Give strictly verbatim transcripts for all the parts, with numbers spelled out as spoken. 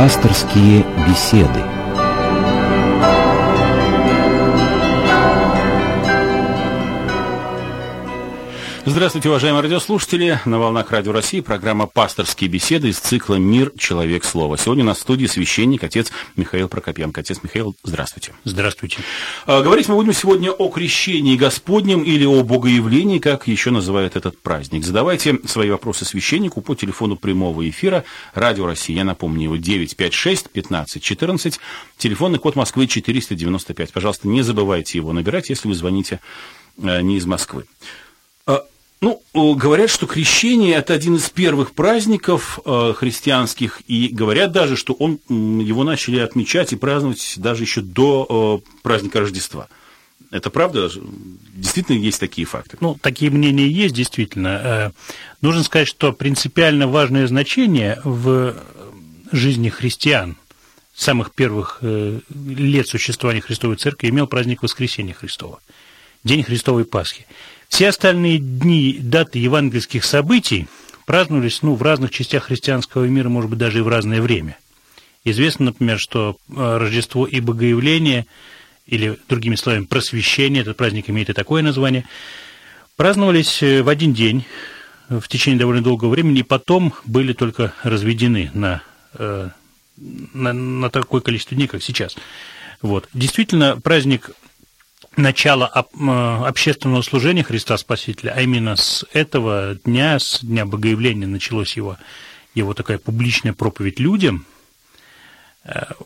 Пасторские беседы. Здравствуйте, уважаемые радиослушатели. На волнах Радио России программа «Пасторские беседы» из цикла «Мир, человек, слово». Сегодня у нас в студии священник, отец Михаил Прокопьян. Отец Михаил, здравствуйте. Здравствуйте. Говорить мы будем сегодня о Крещении Господнем или о Богоявлении, как еще называют этот праздник. Задавайте свои вопросы священнику по телефону прямого эфира Радио России. Я напомню его девять пять шесть пятнадцать четырнадцать, телефонный код Москвы четыреста девяносто пять. Пожалуйста, не забывайте его набирать, если вы звоните не из Москвы. Ну, говорят, что крещение – это один из первых праздников христианских, и говорят даже, что он, его начали отмечать и праздновать даже еще до праздника Рождества. Это правда? Действительно есть такие факты? Ну, такие мнения есть, действительно. Нужно сказать, что принципиально важное значение в жизни христиан с самых первых лет существования Христовой Церкви имел праздник Воскресения Христова, День Христовой Пасхи. Все остальные дни, даты евангельских событий праздновались, ну, в разных частях христианского мира, может быть, даже и в разное время. Известно, например, что Рождество и Богоявление, или, другими словами, Просвещение, этот праздник имеет и такое название, праздновались в один день в течение довольно долгого времени, и потом были только разведены на, на, на такое количество дней, как сейчас. Вот. Действительно, праздник... начало общественного служения Христа Спасителя, а именно с этого дня, с дня Богоявления, началась его, его такая публичная проповедь людям,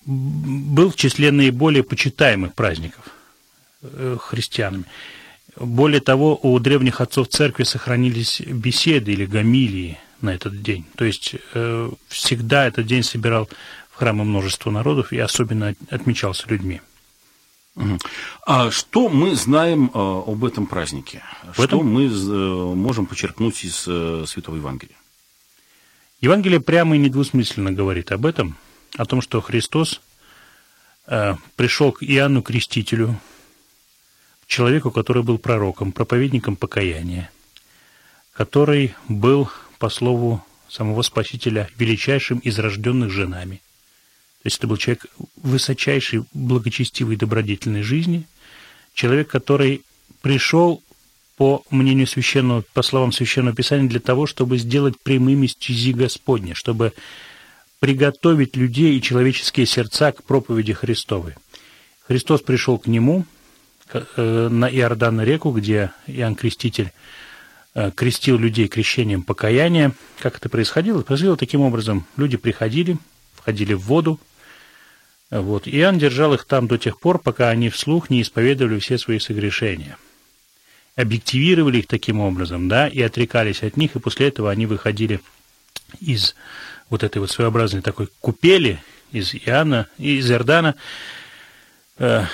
был в числе наиболее почитаемых праздников христианами. Более того, у древних отцов церкви сохранились беседы или гомилии на этот день. То есть всегда этот день собирал в храмы множество народов и особенно отмечался людьми. А что мы знаем об этом празднике? В этом? Что мы можем почерпнуть из Святого Евангелия? Евангелие прямо и недвусмысленно говорит об этом, о том, что Христос пришел к Иоанну Крестителю, человеку, который был пророком, проповедником покаяния, который был, по слову самого Спасителя, величайшим из рожденных женами. То есть это был человек высочайшей, благочестивой и добродетельной жизни, человек, который пришел, по мнению священного, по словам Священного Писания, для того, чтобы сделать прямыми стези Господни, чтобы приготовить людей и человеческие сердца к проповеди Христовой. Христос пришел к нему на Иордан реку, где Иоанн Креститель крестил людей крещением покаяния. Как это происходило? Происходило таким образом. Люди приходили, входили в воду. Вот. Иоанн держал их там до тех пор, пока они вслух не исповедовали все свои согрешения. Объективировали их таким образом, да, и отрекались от них, и после этого они выходили из вот этой вот своеобразной такой купели, из Иоанна, из Иордана, э,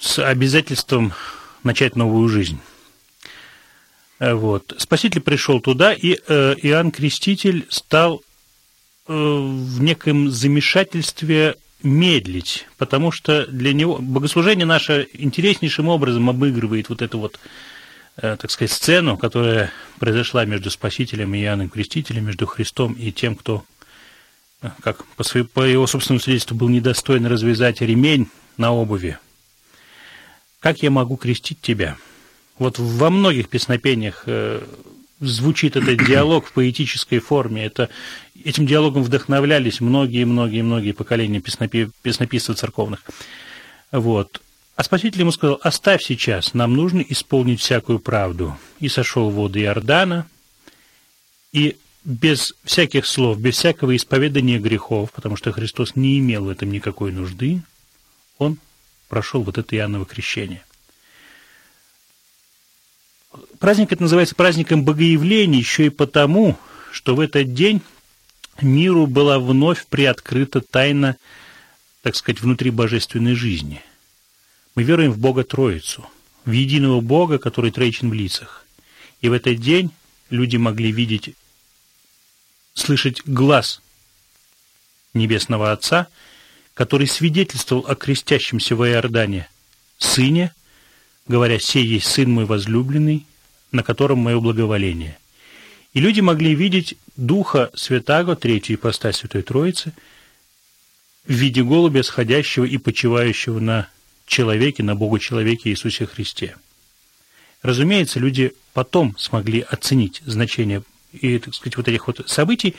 с обязательством начать новую жизнь. Вот. Спаситель пришел туда, и э, Иоанн Креститель стал э, в неком замешательстве медлить, потому что для него богослужение наше интереснейшим образом обыгрывает вот эту вот, так сказать, сцену, которая произошла между Спасителем и Иоанном Крестителем, между Христом и тем, кто, как по, своему, по его собственному свидетельству, был недостоин развязать ремень на обуви. «Как я могу крестить тебя?» Вот во многих песнопениях звучит этот диалог в поэтической форме. Это, этим диалогом вдохновлялись многие-многие-многие поколения песнопи, песнописцев церковных. Вот. А Спаситель ему сказал: «Оставь сейчас, нам нужно исполнить всякую правду». И сошел в воды Иордана, и без всяких слов, без всякого исповедания грехов, потому что Христос не имел в этом никакой нужды, он прошел вот это Иоанново крещение. Праздник это называется праздником Богоявления еще и потому, что в этот день миру была вновь приоткрыта тайна, так сказать, внутри божественной жизни. Мы веруем в Бога Троицу, в единого Бога, который троичен в лицах. И в этот день люди могли видеть, слышать глас Небесного Отца, который свидетельствовал о крестящемся в Иордане Сыне, говоря: «Сей есть Сын мой возлюбленный, на котором мое благоволение». И люди могли видеть Духа Святаго, третью ипостась Святой Троицы, в виде голубя, сходящего и почивающего на человеке, на Бога-человеке Иисусе Христе. Разумеется, люди потом смогли оценить значение и, так сказать, вот этих вот событий,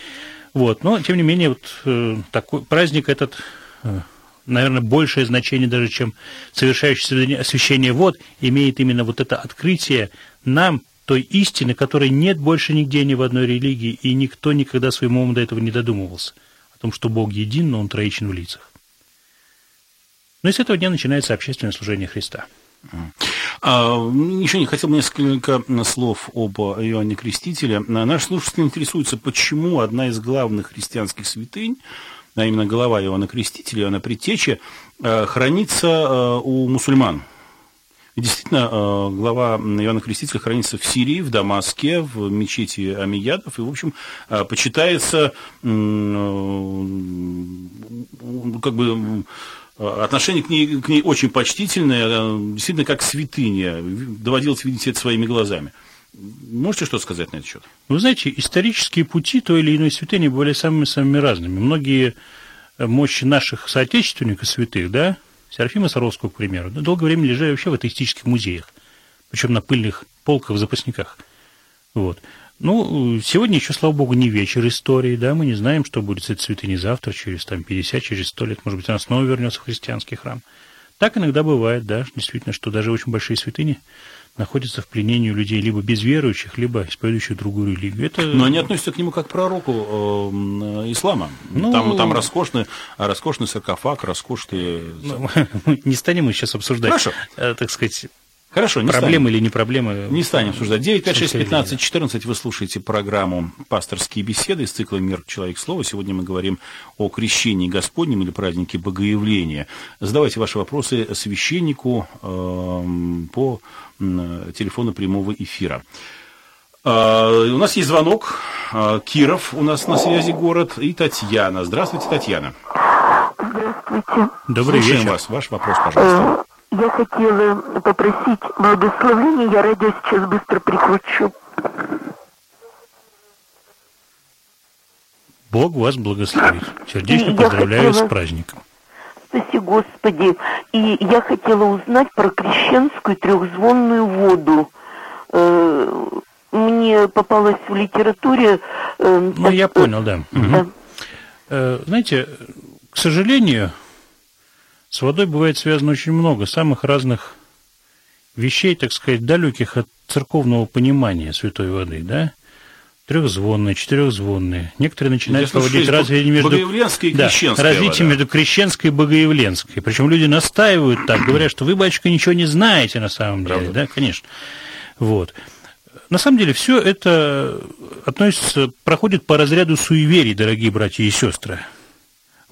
вот, но, тем не менее, вот э, такой праздник этот, э, наверное, большее значение даже, чем совершающееся освящение вод, имеет именно вот это открытие нам той истины, которой нет больше нигде ни в одной религии, и никто никогда своему уму до этого не додумывался, о том, что Бог един, но Он троичен в лицах. Но и с этого дня начинается общественное служение Христа. Еще не хотел бы несколько слов об Иоанне Крестителе. Наш слушатель интересуется, почему одна из главных христианских святынь, а именно голова Иоанна Крестителя, Иоанна Предтечи, хранится у мусульман. Действительно, глава Иоанна Крестителя хранится в Сирии, в Дамаске, в мечети Омейядов, и, в общем, почитается как бы... Отношение к ней, к ней очень почтительное, действительно, как святыня. Доводилось видеть это своими глазами. Можете что-то сказать на этот счет? Вы знаете, исторические пути той или иной святыни были самыми-самыми разными. Многие мощи наших соотечественников святых, да, Серафима Саровского, к примеру, долгое время лежали вообще в атеистических музеях, причем на пыльных полках, в запасниках. Вот. Ну, сегодня еще, слава богу, не вечер истории, да, мы не знаем, что будет с этой святыней завтра, через там, пятьдесят, через сто лет, может быть, она снова вернется в христианский храм. Так иногда бывает, да, действительно, что даже очень большие святыни находятся в пленении у людей либо безверующих, либо исповедующих другую религию. Это... Но они относятся к нему как к пророку э, ислама. Ну... Там, там роскошный, роскошный саркофаг, роскошный... Ну, не станем мы сейчас обсуждать, Хорошо. так сказать... Хорошо, не Проблемы станем. или не проблемы? Не станем обсуждать. девять пять шесть пятнадцать четырнадцать вы слушаете программу «Пасторские беседы» из цикла «Мир. Человек. Слово». Сегодня мы говорим о крещении Господнем или празднике Богоявления. Задавайте ваши вопросы священнику э, по э, телефону прямого эфира. Э, у нас есть звонок. Э, Киров у нас на связи город. И Татьяна. Здравствуйте, Татьяна. Здравствуйте. Добрый Слушаем вечер. вас. Ваш вопрос, пожалуйста. Я хотела попросить благословения, я радио сейчас быстро прикручу. Бог вас благословит. Сердечно и поздравляю хотела... с праздником. Спаси Господи. И я хотела узнать про крещенскую трехзвонную воду. Мне попалась в литературе... Ну, так... я понял, да. да. Угу. Знаете, к сожалению... С водой бывает связано очень много самых разных вещей, так сказать, далеких от церковного понимания святой воды, да? Трехзвонные, четырехзвонные. Некоторые начинают проводить различия между... Богоявленской и крещенской. Да, различия между крещенской и богоявленской. Причем люди настаивают так, говорят, что вы, батюшка, ничего не знаете на самом деле. Правда? Да, конечно. Вот. На самом деле все это относится, проходит по разряду суеверий, дорогие братья и сестры.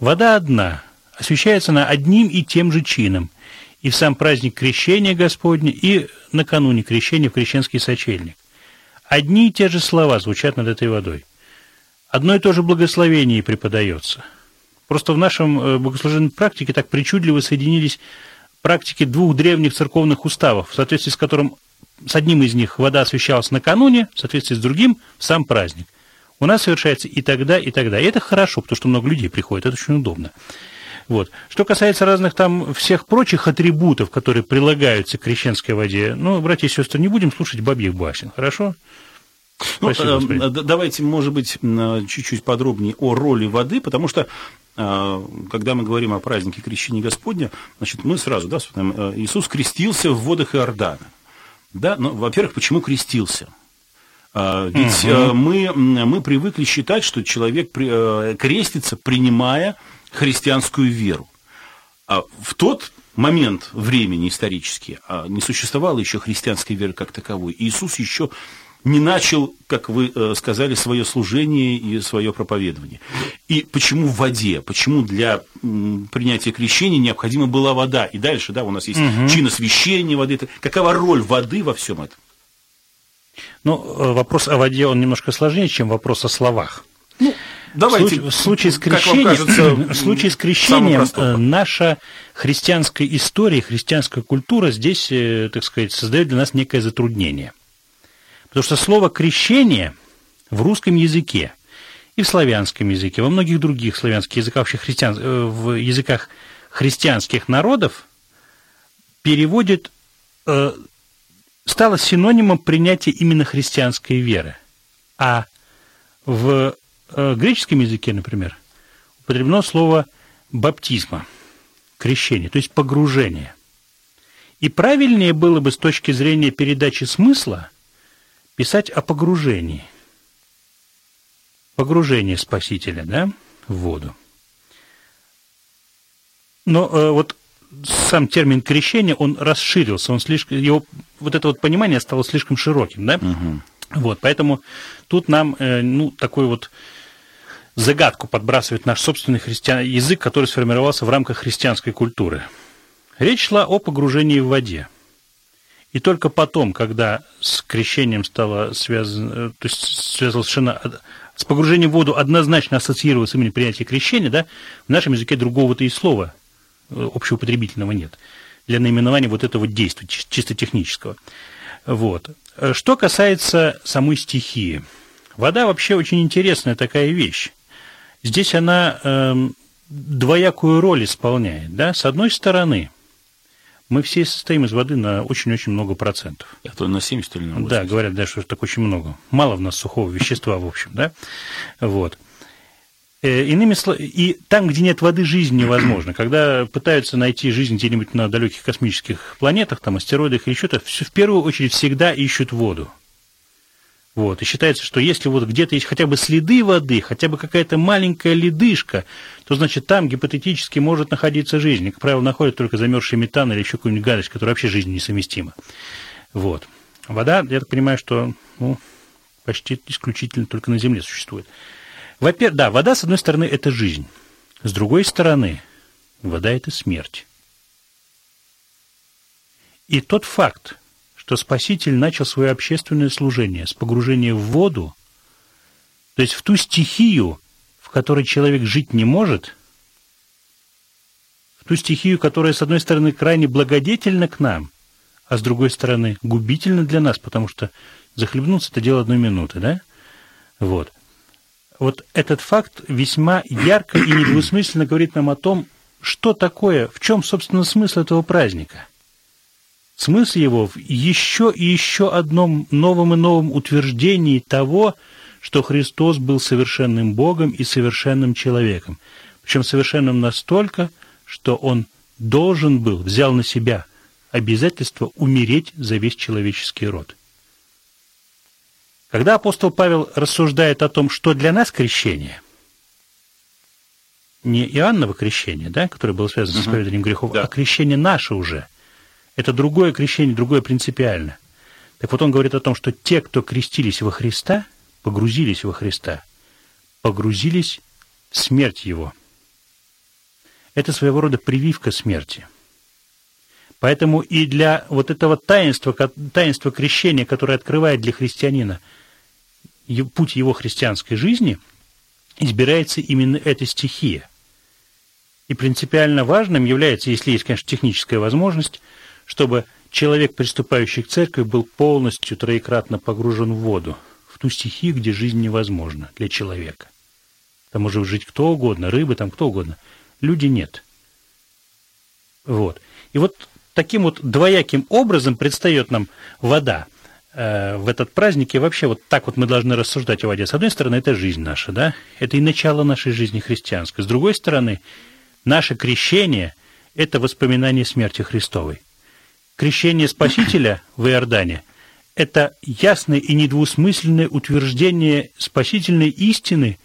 Вода одна. Освящается она одним и тем же чином. И в сам праздник Крещения Господня, и накануне Крещения в Крещенский сочельник. Одни и те же слова звучат над этой водой. Одно и то же благословение преподается. Просто в нашем богослужебной практике так причудливо соединились практики двух древних церковных уставов, в соответствии с которым с одним из них вода освящалась накануне, в соответствии с другим – в сам праздник. У нас совершается и тогда, и тогда. И это хорошо, потому что много людей приходит, это очень удобно. Вот. Что касается разных там всех прочих атрибутов, которые прилагаются к крещенской воде, ну, братья и сестры, не будем слушать бабьих басен, хорошо? Ну, Спасибо, давайте, может быть, чуть-чуть подробнее о роли воды, потому что, когда мы говорим о празднике Крещения Господня, значит, мы сразу, да, Иисус крестился в водах Иордана. Да? Ну, во-первых, почему крестился? Ведь угу. мы, мы привыкли считать, что человек крестится, принимая христианскую веру. А в тот момент времени исторически не существовало еще христианской веры как таковой. Иисус еще не начал, как вы сказали, свое служение и свое проповедование. И почему в воде? Почему для принятия крещения необходима была вода? И дальше, да, у нас есть угу. чин освящения воды. Какова роль воды во всем этом? Ну, вопрос о воде, он немножко сложнее, чем вопрос о словах. Ну, давайте, в случае с крещением, в случае с крещением наша христианская история, христианская культура здесь, так сказать, создает для нас некое затруднение. Потому что слово «крещение» в русском языке и в славянском языке, во многих других славянских языках, вообще христиан, в языках христианских народов переводит, э, стало синонимом принятия именно христианской веры. А в э, греческом языке, например, употреблено слово «баптизма», «крещение», то есть «погружение». И правильнее было бы с точки зрения передачи смысла писать о погружении. Погружение Спасителя, да, в воду. Но э, вот сам термин «крещение», он расширился, он слишком, его, вот это вот понимание стало слишком широким, да? Угу. Вот, поэтому тут нам, э, ну, такой вот загадку подбрасывает наш собственный христиан... язык, который сформировался в рамках христианской культуры. Речь шла о погружении в воде. И только потом, когда с крещением стало связано, то есть связалось совершенно... С погружением в воду однозначно ассоциировалось именно принятие крещения, да, в нашем языке другого-то и слова общеупотребительного нет для наименования вот этого действия, чисто технического. Вот. Что касается самой стихии. Вода вообще очень интересная такая вещь. Здесь она э, двоякую роль исполняет, да. С одной стороны, мы все состоим из воды на очень-очень много процентов. А то на семьдесят или на восемьдесят. Да, говорят, да, что так очень много. Мало в нас сухого вещества, в общем, да. Вот. Иными словами, и там, где нет воды, жизнь невозможна. Когда пытаются найти жизнь где-нибудь на далеких космических планетах, там, астероидах или что-то, в первую очередь всегда ищут воду. Вот. И считается, что если вот где-то есть хотя бы следы воды, хотя бы какая-то маленькая ледышка, то, значит, там гипотетически может находиться жизнь. И, как правило, находят только замерзший метан или еще какую-нибудь гадость, которая вообще жизни несовместима. Вот. Вода, я так понимаю, что, ну, почти исключительно только на Земле существует. Во-первых, да, вода, с одной стороны, это жизнь. С другой стороны, вода – это смерть. И тот факт, что Спаситель начал свое общественное служение с погружения в воду, то есть в ту стихию, в которой человек жить не может, в ту стихию, которая, с одной стороны, крайне благодетельна к нам, а с другой стороны, губительна для нас, потому что захлебнуться – это дело одной минуты, да? Вот. Вот этот факт весьма ярко и недвусмысленно говорит нам о том, что такое, в чем, собственно, смысл этого праздника. Смысл его в еще и еще одном новом и новом утверждении того, что Христос был совершенным Богом и совершенным человеком. Причем совершенным настолько, что Он должен был, взял на себя обязательство умереть за весь человеческий род. Когда апостол Павел рассуждает о том, что для нас крещение, не Иоанново крещение, да, которое было связано с исповеданием грехов, да, а крещение наше уже, это другое крещение, другое принципиально. Так вот он говорит о том, что те, кто крестились во Христа, погрузились во Христа, погрузились в смерть Его. Это своего рода прививка смерти. Поэтому и для вот этого таинства, таинства крещения, которое открывает для христианина путь его христианской жизни, избирается именно эта стихия. И принципиально важным является, если есть, конечно, техническая возможность, чтобы человек, приступающий к церкви, был полностью троекратно погружен в воду, в ту стихию, где жизнь невозможна для человека. Там может жить кто угодно, рыбы, там кто угодно. Люди нет. Вот. И вот таким вот двояким образом предстает нам вода э, в этот праздник. И вообще вот так вот мы должны рассуждать о воде. С одной стороны, это жизнь наша, да? Это и начало нашей жизни христианской. С другой стороны, наше крещение – это воспоминание смерти Христовой. Крещение Спасителя в Иордане – это ясное и недвусмысленное утверждение спасительной истины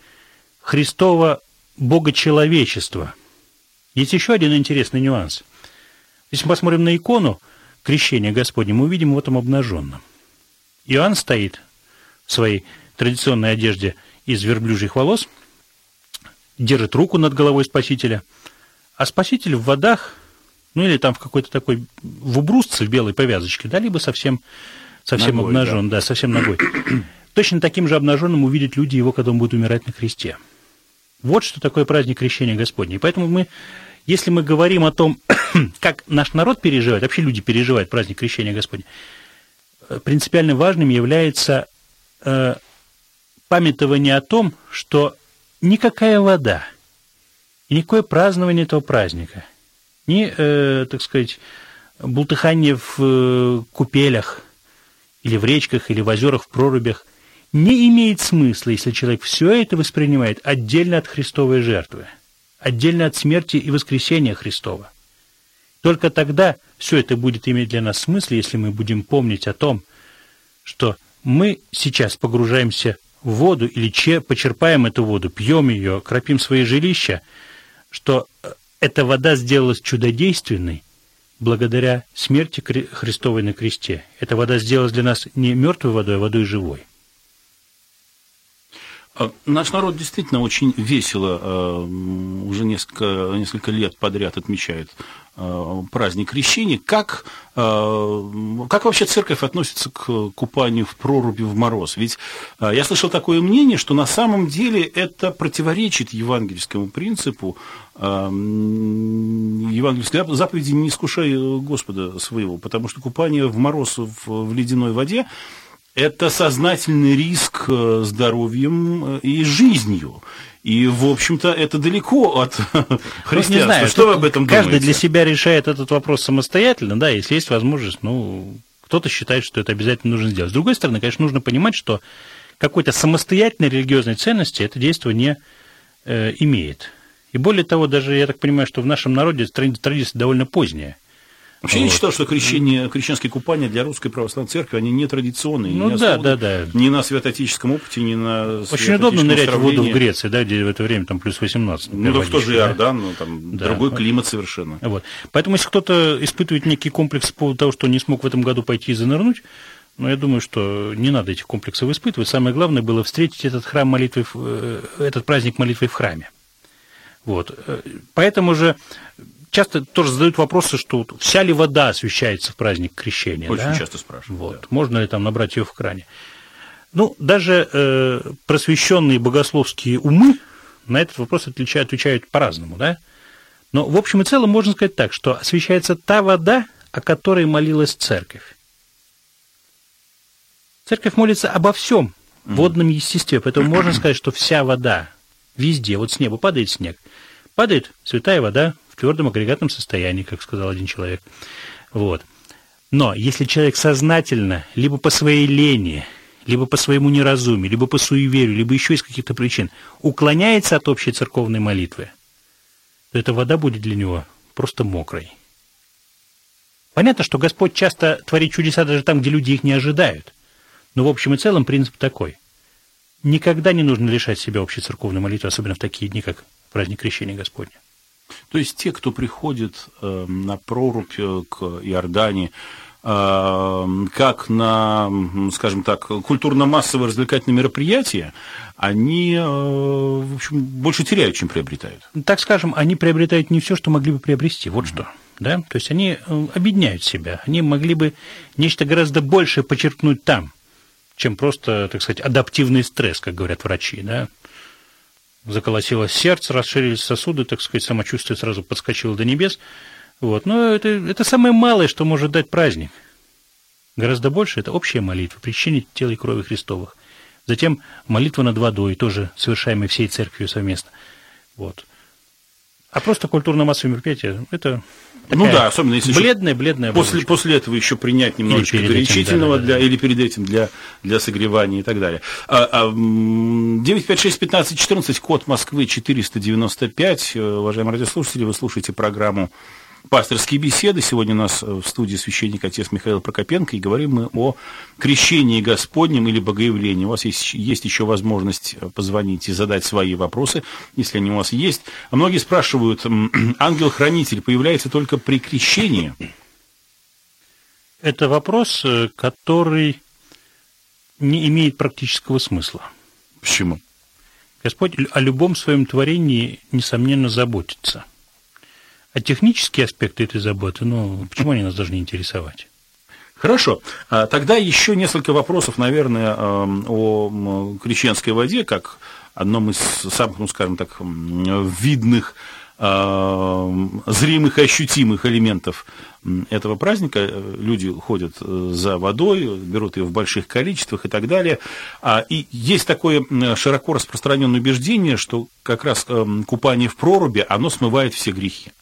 Христова богочеловечества. Есть еще один интересный нюанс. Если мы посмотрим на икону крещения Господня, мы увидим его там обнаженным. Иоанн стоит в своей традиционной одежде из верблюжьих волос, держит руку над головой Спасителя, а Спаситель в водах, ну или там в какой-то такой, в убрусце, в белой повязочке, да, либо совсем, совсем ногой, обнажен, да, да совсем ногой. Точно таким же обнаженным увидят люди его, когда он будет умирать на кресте. Вот что такое праздник крещения Господня. И поэтому мы, если мы говорим о том, как наш народ переживает, вообще люди переживают праздник крещения Господня, принципиально важным является э, памятование о том, что никакая вода, и никакое празднование этого праздника, ни, э, так сказать, бултыхание в э, купелях, или в речках, или в озерах, в прорубях, не имеет смысла, если человек все это воспринимает отдельно от Христовой жертвы, отдельно от смерти и воскресения Христова. Только тогда все это будет иметь для нас смысл, если мы будем помнить о том, что мы сейчас погружаемся в воду или че, почерпаем эту воду, пьем ее, кропим свои жилища, что эта вода сделалась чудодейственной благодаря смерти Христовой на кресте. Эта вода сделалась для нас не мертвой водой, а водой живой. Наш народ действительно очень весело уже несколько, несколько лет подряд отмечает праздник Крещения. Как, как вообще церковь относится к купанию в проруби в мороз? Ведь я слышал такое мнение, что на самом деле это противоречит евангельскому принципу, евангельской заповеди «Не искушай Господа своего», потому что купание в мороз в ледяной воде — это сознательный риск здоровьем и жизнью. И, в общем-то, это далеко от христианства. Не знаю, что вы об этом каждый думаете? Каждый для себя решает этот вопрос самостоятельно, да, если есть возможность, ну, кто-то считает, что это обязательно нужно сделать. С другой стороны, конечно, нужно понимать, что какой-то самостоятельной религиозной ценности это действие не э, имеет. И более того, даже, я так понимаю, что в нашем народе традиция довольно поздняя. Вообще вот. Я считал, что крещение, крещенские купания для Русской Православной Церкви, они не традиционные, ну, не да, да, да. Ни на святоотеческом опыте, ни на святоотеческом. Очень удобно нырять в воду в Греции, да, где в это время там плюс восемнадцать. Ну, да, в тот же Иордан, ну, там да. Другой климат совершенно. Вот. Поэтому, если кто-то испытывает некий комплекс по поводу того, что не смог в этом году пойти и занырнуть, но я думаю, что не надо этих комплексов испытывать. Самое главное было встретить этот, храм молитвы, этот праздник молитвы в храме. Вот. Поэтому же... Часто тоже задают вопросы, что вся ли вода освящается в праздник Крещения. Очень да? часто спрашивают. Вот. Да. Можно ли там набрать ее в кране? Ну, даже э, просвещенные богословские умы на этот вопрос отличают, отвечают по-разному, да? Но в общем и целом можно сказать так, что освящается та вода, о которой молилась церковь. Церковь молится обо всем водном естестве, поэтому можно сказать, что вся вода везде, вот с неба падает снег, падает святая вода, в твердом агрегатном состоянии, как сказал один человек. Вот. Но если человек сознательно, либо по своей лени, либо по своему неразумию, либо по суеверию, либо еще из каких-то причин, уклоняется от общей церковной молитвы, то эта вода будет для него просто мокрой. Понятно, что Господь часто творит чудеса даже там, где люди их не ожидают. Но в общем и целом принцип такой. Никогда не нужно лишать себя общей церковной молитвы, особенно в такие дни, как праздник Крещения Господня. То есть те, кто приходит э, на прорубь к Иордане, э, как на, скажем так, культурно-массовое развлекательное мероприятие, они, э, в общем, больше теряют, чем приобретают. Так скажем, они приобретают не все, что могли бы приобрести, вот mm-hmm. что. Да? То есть они обедняют себя, они могли бы нечто гораздо большее почерпнуть там, чем просто, так сказать, адаптивный стресс, как говорят врачи, да. Заколотилось сердце, расширились сосуды, так сказать, самочувствие сразу подскочило до небес. Вот. Но это, это самое малое, что может дать праздник. Гораздо больше – это общая молитва, причине тела и крови Христовых. Затем молитва над водой, тоже совершаемая всей церковью совместно. Вот. А просто культурно-массовое мероприятие – это... Ну да, особенно если бледная, бледная после, после этого еще принять немножечко горячительного, да, да, да. Или перед этим для, для согревания и так далее. девять пять шесть пятнадцать четырнадцать, код Москвы четыреста девяносто пять. Уважаемые радиослушатели, вы слушаете программу «Пасторские беседы». Сегодня у нас в студии священник отец Михаил Прокопенко, и говорим мы о крещении Господнем или богоявлении. У вас есть, есть еще возможность позвонить и задать свои вопросы, если они у вас есть. Многие спрашивают, ангел-хранитель появляется только при крещении? Это вопрос, который не имеет практического смысла. Почему? Господь о любом своем творении, несомненно, заботится. А технические аспекты этой заботы, ну, почему они нас должны интересовать? Хорошо. Тогда еще несколько вопросов, наверное, о крещенской воде, как одном из самых, ну, скажем так, видных зримых и ощутимых элементов этого праздника. Люди ходят за водой, берут ее в больших количествах и так далее. И есть такое широко распространенное убеждение, что как раз купание в проруби, оно смывает все грехи.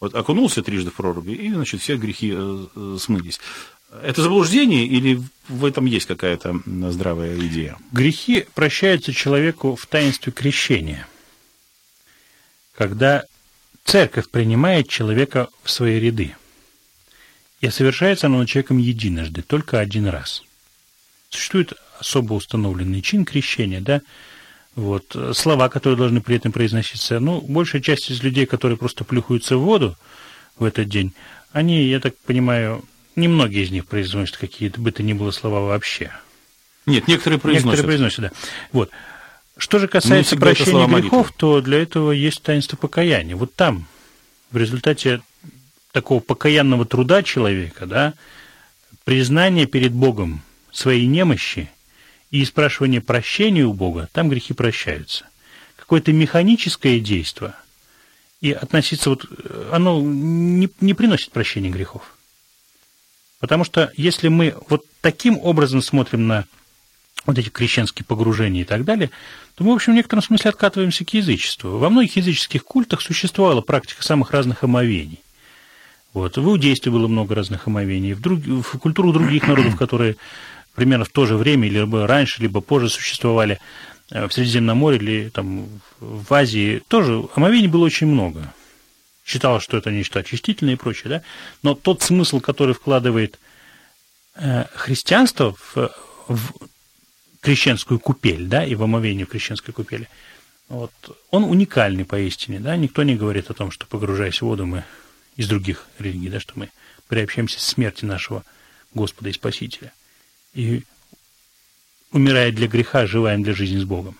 Вот окунулся трижды в проруби, и, значит, все грехи смылись. Это заблуждение или в этом есть какая-то здравая идея? Грехи прощаются человеку в таинстве крещения, когда Церковь принимает человека в свои ряды, и совершается оно человеком единожды, только один раз. Существует особо установленный чин крещения, да, вот, слова, которые должны при этом произноситься. Ну, большая часть из людей, которые просто плюхаются в воду в этот день, они, я так понимаю, немногие из них произносят какие-то бы то ни было слова вообще. Нет, некоторые произносят. Некоторые произносят, да. Вот. Что же касается прощения грехов, то для этого есть таинство покаяния. Вот там, в результате такого покаянного труда человека, да, признание перед Богом своей немощи и спрашивание прощения у Бога, там грехи прощаются. Какое-то механическое действие, и относиться вот, оно не, не приносит прощения грехов. Потому что если мы вот таким образом смотрим на вот эти крещенские погружения и так далее, то мы, в общем, в некотором смысле откатываемся к язычеству. Во многих языческих культах существовала практика самых разных омовений. Вот. В иудействе было много разных омовений, в, друг... в культуру других народов, которые примерно в то же время, либо раньше, либо позже существовали в Средиземном море или там, в Азии, тоже омовений было очень много. Считалось, что это нечто очистительное и прочее, да? Но тот смысл, который вкладывает христианство в... в крещенскую купель, да, и в омовении в крещенской купели, вот, он уникальный поистине, да, никто не говорит о том, что, погружаясь в воду, мы из других религий, да, что мы приобщаемся к смерти нашего Господа и Спасителя, и, умирая для греха, живаем для жизни с Богом.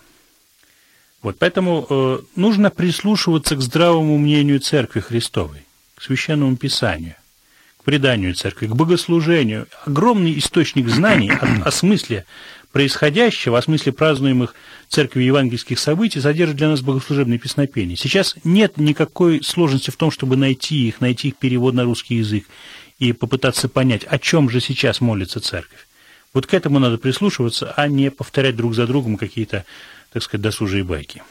Вот, поэтому э, нужно прислушиваться к здравому мнению Церкви Христовой, к Священному Писанию, к преданию Церкви, к богослужению. Огромный источник знаний о, о смысле происходящего, о смысле празднуемых церковью евангельских событий, содержит для нас богослужебные песнопения. Сейчас нет никакой сложности в том, чтобы найти их, найти их перевод на русский язык и попытаться понять, о чем же сейчас молится церковь. Вот к этому надо прислушиваться, а не повторять друг за другом какие-то, так сказать, досужие байки.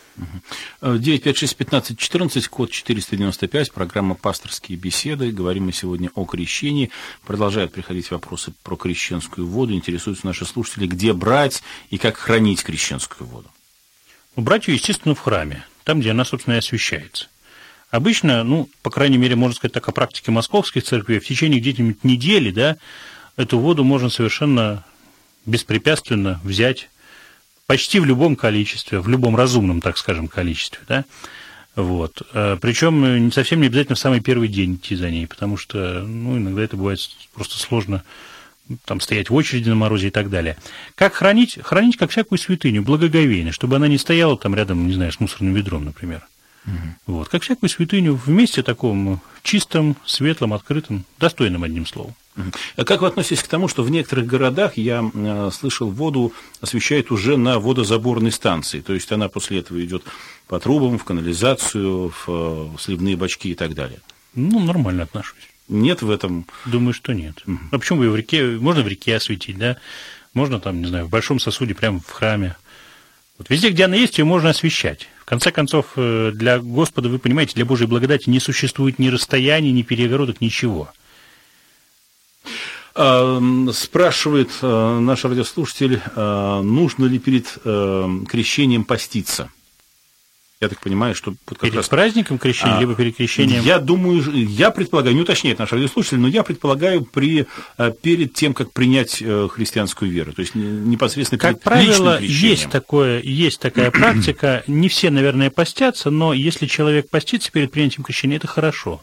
девять пять шесть пятнадцать четырнадцать, код четыреста девяносто пять, программа «Пасторские беседы». Говорим мы сегодня о крещении. Продолжают приходить вопросы про крещенскую воду. Интересуются наши слушатели, где брать и как хранить крещенскую воду. Ну, брать ее, естественно, в храме, там, где она, собственно, и освящается. Обычно, ну, по крайней мере, можно сказать так о практике московских церквей, в течение где-нибудь недели, да, эту воду можно совершенно беспрепятственно взять, почти в любом количестве, в любом разумном, так скажем, количестве, да, вот, причем совсем не обязательно в самый первый день идти за ней, потому что, ну, иногда это бывает просто сложно, там, стоять в очереди на морозе и так далее. Как хранить? Хранить как всякую святыню, благоговейно, чтобы она не стояла там рядом, не знаю, с мусорным ведром, например, угу. Вот, как всякую святыню, в месте таком чистом, светлом, открытом, достойном, одним словом. Как вы относитесь к тому, что в некоторых городах, я слышал, воду освещают уже на водозаборной станции, то есть она после этого идет по трубам, в канализацию, в сливные бачки и так далее? Ну, нормально отношусь. Нет в этом? Думаю, что нет. Uh-huh. А почему бы в реке, можно в реке осветить, да? Можно там, не знаю, в большом сосуде прямо в храме. Вот везде, где она есть, ее можно освещать. В конце концов, для Господа, вы понимаете, для Божьей благодати не существует ни расстояний, ни перегородок, ничего. Спрашивает наш радиослушатель, нужно ли перед крещением поститься? Я так понимаю, что... Вот перед раз... праздником крещения, а, либо перед крещением... Я думаю, я предполагаю, не уточняет наш радиослушатель, но я предполагаю при, перед тем, как принять христианскую веру, то есть непосредственно как перед правило, личным крещением. Есть, такое, есть такая практика, не все, наверное, постятся, но если человек постится перед принятием крещения, это хорошо.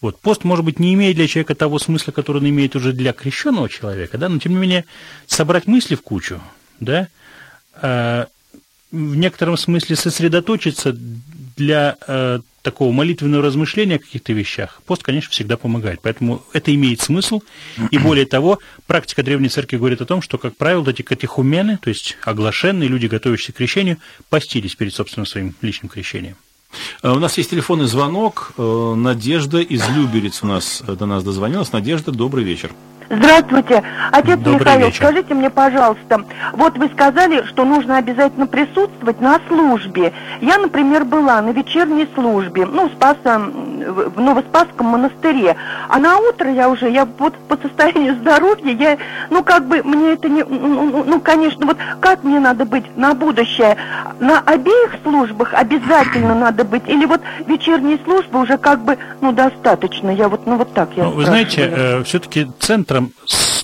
Вот, пост, может быть, не имеет для человека того смысла, который он имеет уже для крещенного человека, да, но, тем не менее, собрать мысли в кучу, да, э, в некотором смысле сосредоточиться для э, такого молитвенного размышления о каких-то вещах, пост, конечно, всегда помогает, поэтому это имеет смысл, и более того, практика Древней Церкви говорит о том, что, как правило, эти катехумены, то есть оглашенные люди, готовящиеся к крещению, постились перед, собственно, своим личным крещением. У нас есть телефонный звонок. Надежда из Люберец у нас до нас дозвонилась. Надежда, добрый вечер. Здравствуйте. Отец добрый Михаил, вечер. Скажите мне, пожалуйста, вот вы сказали, что нужно обязательно присутствовать на службе. Я, например, была на вечерней службе, ну, в, Спасом, в Новоспасском монастыре. А на утро я уже, я вот по состоянию здоровья, я, ну, как бы, мне это не... Ну, конечно, вот как мне надо быть на будущее? На обеих службах обязательно надо быть? Или вот вечерней службы уже как бы, ну, достаточно? Я вот, ну, вот так я ну, вы знаете, э, все-таки центр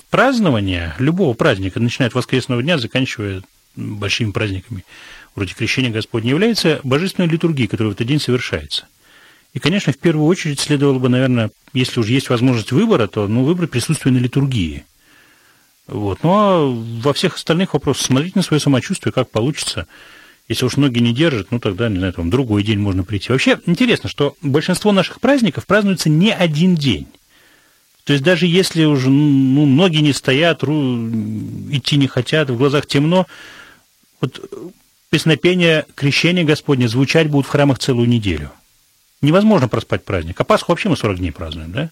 празднования любого праздника, начиная от воскресного дня, заканчивая большими праздниками, вроде Крещения Господня, является божественной литургией, которая в этот день совершается. И, конечно, в первую очередь следовало бы, наверное, если уж есть возможность выбора, то ну, выбрать присутствие на литургии. Вот. Ну, а во всех остальных вопросах смотрите на свое самочувствие, как получится. Если уж ноги не держат, ну, тогда, не знаю, там, другой день можно прийти. Вообще, интересно, что большинство наших праздников празднуется не один день. То есть даже если уже ну, ноги не стоят, ру... идти не хотят, в глазах темно, вот песнопения Крещения Господня звучать будут в храмах целую неделю. Невозможно проспать праздник. А Пасху вообще мы сорок дней празднуем, да?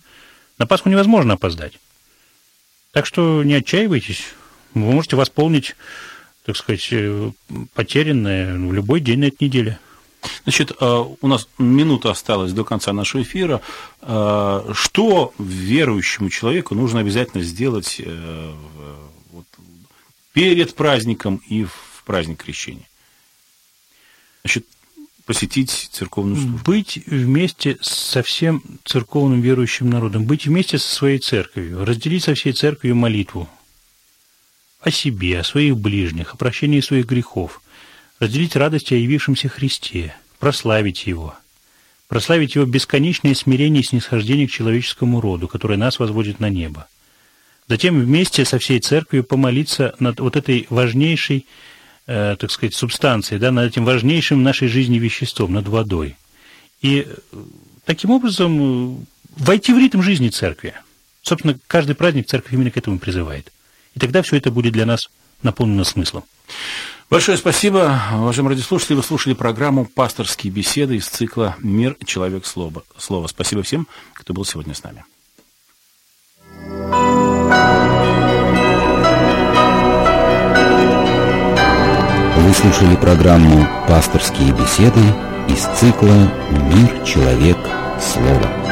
На Пасху невозможно опоздать. Так что не отчаивайтесь. Вы можете восполнить, так сказать, потерянное в любой день на этой неделе. Значит, у нас минута осталась до конца нашего эфира. Что верующему человеку нужно обязательно сделать перед праздником и в праздник Крещения? Значит, посетить церковную службу. Быть вместе со всем церковным верующим народом, быть вместе со своей церковью, разделить со всей церковью молитву о себе, о своих ближних, о прощении своих грехов. Разделить радость о явившемся Христе, прославить Его, прославить Его бесконечное смирение и снисхождение к человеческому роду, которое нас возводит на небо. Затем вместе со всей церковью помолиться над вот этой важнейшей, э, так сказать, субстанцией, да, над этим важнейшим в нашей жизни веществом, над водой. И таким образом войти в ритм жизни церкви. Собственно, каждый праздник церковь именно к этому призывает. И тогда все это будет для нас наполнено смыслом. Большое спасибо, уважаемые радиослушатели. Вы слушали программу «Пасторские беседы» из цикла «Мир. Человек. Слово». Слово. Спасибо всем, кто был сегодня с нами. Вы слушали программу «Пасторские беседы» из цикла «Мир. Человек. Слово».